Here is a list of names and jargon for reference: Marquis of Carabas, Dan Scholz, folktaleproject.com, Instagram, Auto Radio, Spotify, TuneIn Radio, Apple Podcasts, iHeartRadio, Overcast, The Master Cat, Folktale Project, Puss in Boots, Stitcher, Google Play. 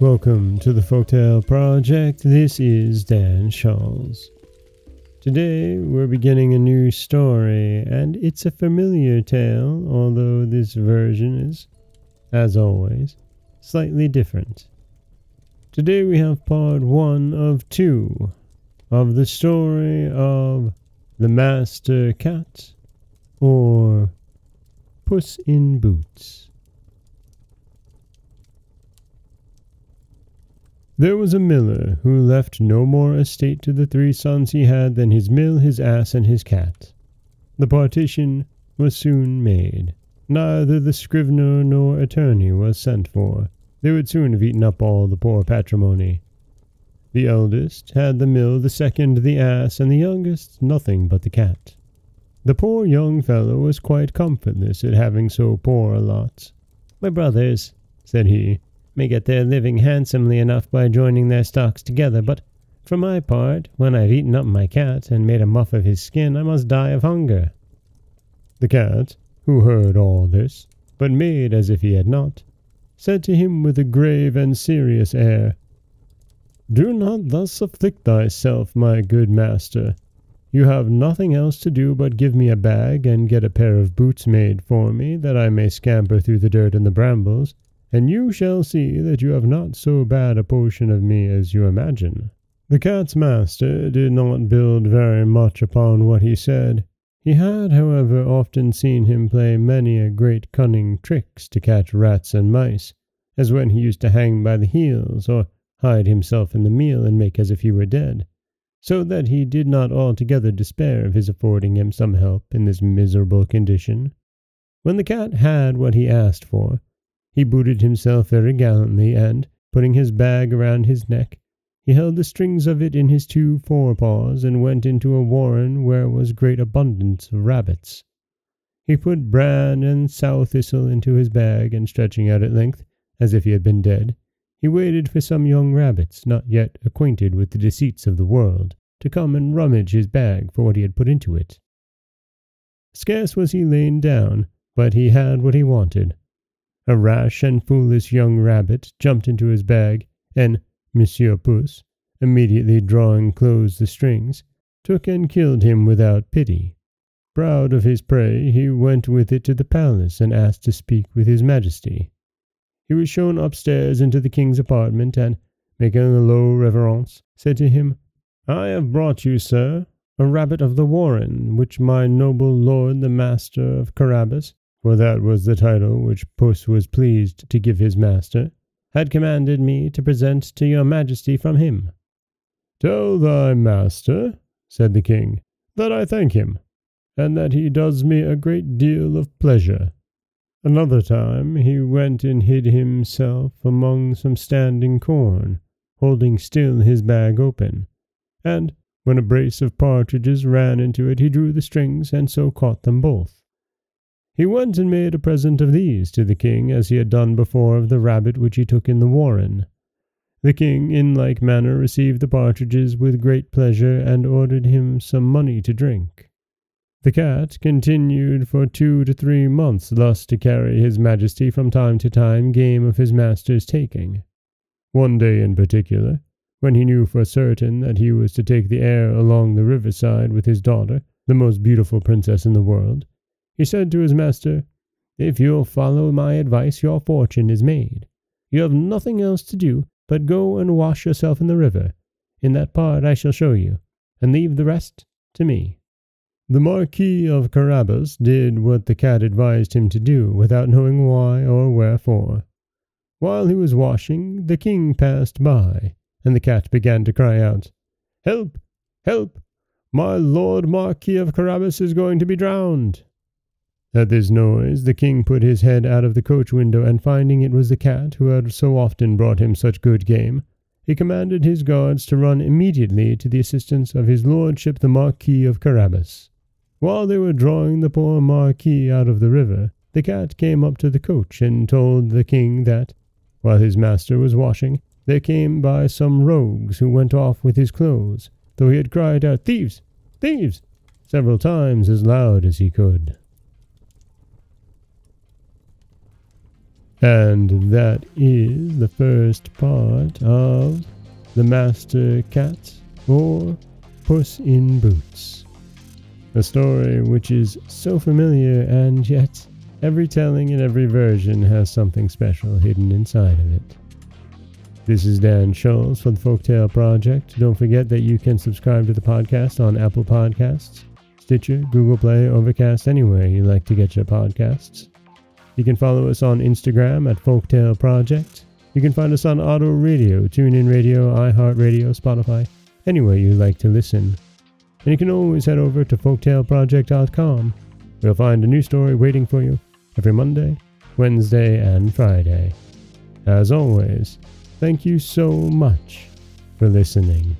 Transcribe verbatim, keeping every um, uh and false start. Welcome to the Folktale Project. This is Dan Scholz. Today we're beginning a new story, and it's a familiar tale, although this version is, as always, slightly different. Today we have part one of two of the story of The Master Cat, or Puss in Boots. There was a miller who left no more estate to the three sons he had than his mill, his ass, and his cat. The partition was soon made. Neither the scrivener nor attorney was sent for. They would soon have eaten up all the poor patrimony. The eldest had the mill, the second the ass, and the youngest nothing but the cat. The poor young fellow was quite comfortless at having so poor a lot. "My brothers," said he, "may get their living handsomely enough by joining their stocks together, but for my part, when I've eaten up my cat and made a muff of his skin, I must die of hunger." The cat, who heard all this, but made as if he had not, said to him with a grave and serious air, "Do not thus afflict thyself, my good master. You have nothing else to do but give me a bag and get a pair of boots made for me, that I may scamper through the dirt and the brambles, and you shall see that you have not so bad a portion of me as you imagine." The cat's master did not build very much upon what he said. He had, however, often seen him play many a great cunning tricks to catch rats and mice, as when he used to hang by the heels, or hide himself in the meal and make as if he were dead, so that he did not altogether despair of his affording him some help in this miserable condition. When the cat had what he asked for, he booted himself very gallantly, and, putting his bag around his neck, he held the strings of it in his two forepaws, and went into a warren where was great abundance of rabbits. He put bran and sow thistle into his bag, and stretching out at length, as if he had been dead, he waited for some young rabbits, not yet acquainted with the deceits of the world, to come and rummage his bag for what he had put into it. Scarce was he lain down, but he had what he wanted. A rash and foolish young rabbit jumped into his bag, and Monsieur Puss, immediately drawing close the strings, took and killed him without pity. Proud of his prey, he went with it to the palace and asked to speak with his majesty. He was shown upstairs into the king's apartment, and, making a low reverence, said to him, "I have brought you, sir, a rabbit of the warren, which my noble lord the master of Carabas," for that was the title which Puss was pleased to give his master, "had commanded me to present to your majesty from him." "Tell thy master," said the king, "that I thank him, and that he does me a great deal of pleasure." Another time he went and hid himself among some standing corn, holding still his bag open, and, when a brace of partridges ran into it, he drew the strings, and so caught them both. He went and made a present of these to the king, as he had done before of the rabbit which he took in the warren. The king in like manner received the partridges with great pleasure, and ordered him some money to drink. The cat continued for two to three months thus to carry his majesty from time to time game of his master's taking. One day in particular, when he knew for certain that he was to take the air along the riverside with his daughter, the most beautiful princess in the world, he said to his master, "If you'll follow my advice, your fortune is made. You have nothing else to do but go and wash yourself in the river. In that part I shall show you, and leave the rest to me." The Marquis of Carabas did what the cat advised him to do, without knowing why or wherefore. While he was washing, the king passed by, and the cat began to cry out, "Help! Help! My lord Marquis of Carabas is going to be drowned!" At this noise the king put his head out of the coach window, and finding it was the cat who had so often brought him such good game, he commanded his guards to run immediately to the assistance of his lordship the Marquis of Carabas. While they were drawing the poor marquis out of the river, the cat came up to the coach and told the king that, while his master was washing, there came by some rogues who went off with his clothes, though he had cried out, "Thieves! Thieves!" several times as loud as he could. And that is the first part of The Master Cat, or Puss in Boots. A story which is so familiar, and yet every telling and every version has something special hidden inside of it. This is Dan Scholz for the Folktale Project. Don't forget that you can subscribe to the podcast on Apple Podcasts, Stitcher, Google Play, Overcast, anywhere you like to get your podcasts. You can follow us on Instagram at Folktale Project. You can find us on Auto Radio, TuneIn Radio, iHeartRadio, Spotify, anywhere you like to listen. And you can always head over to folktale project dot com. We'll find a new story waiting for you every Monday, Wednesday, and Friday. As always, thank you so much for listening.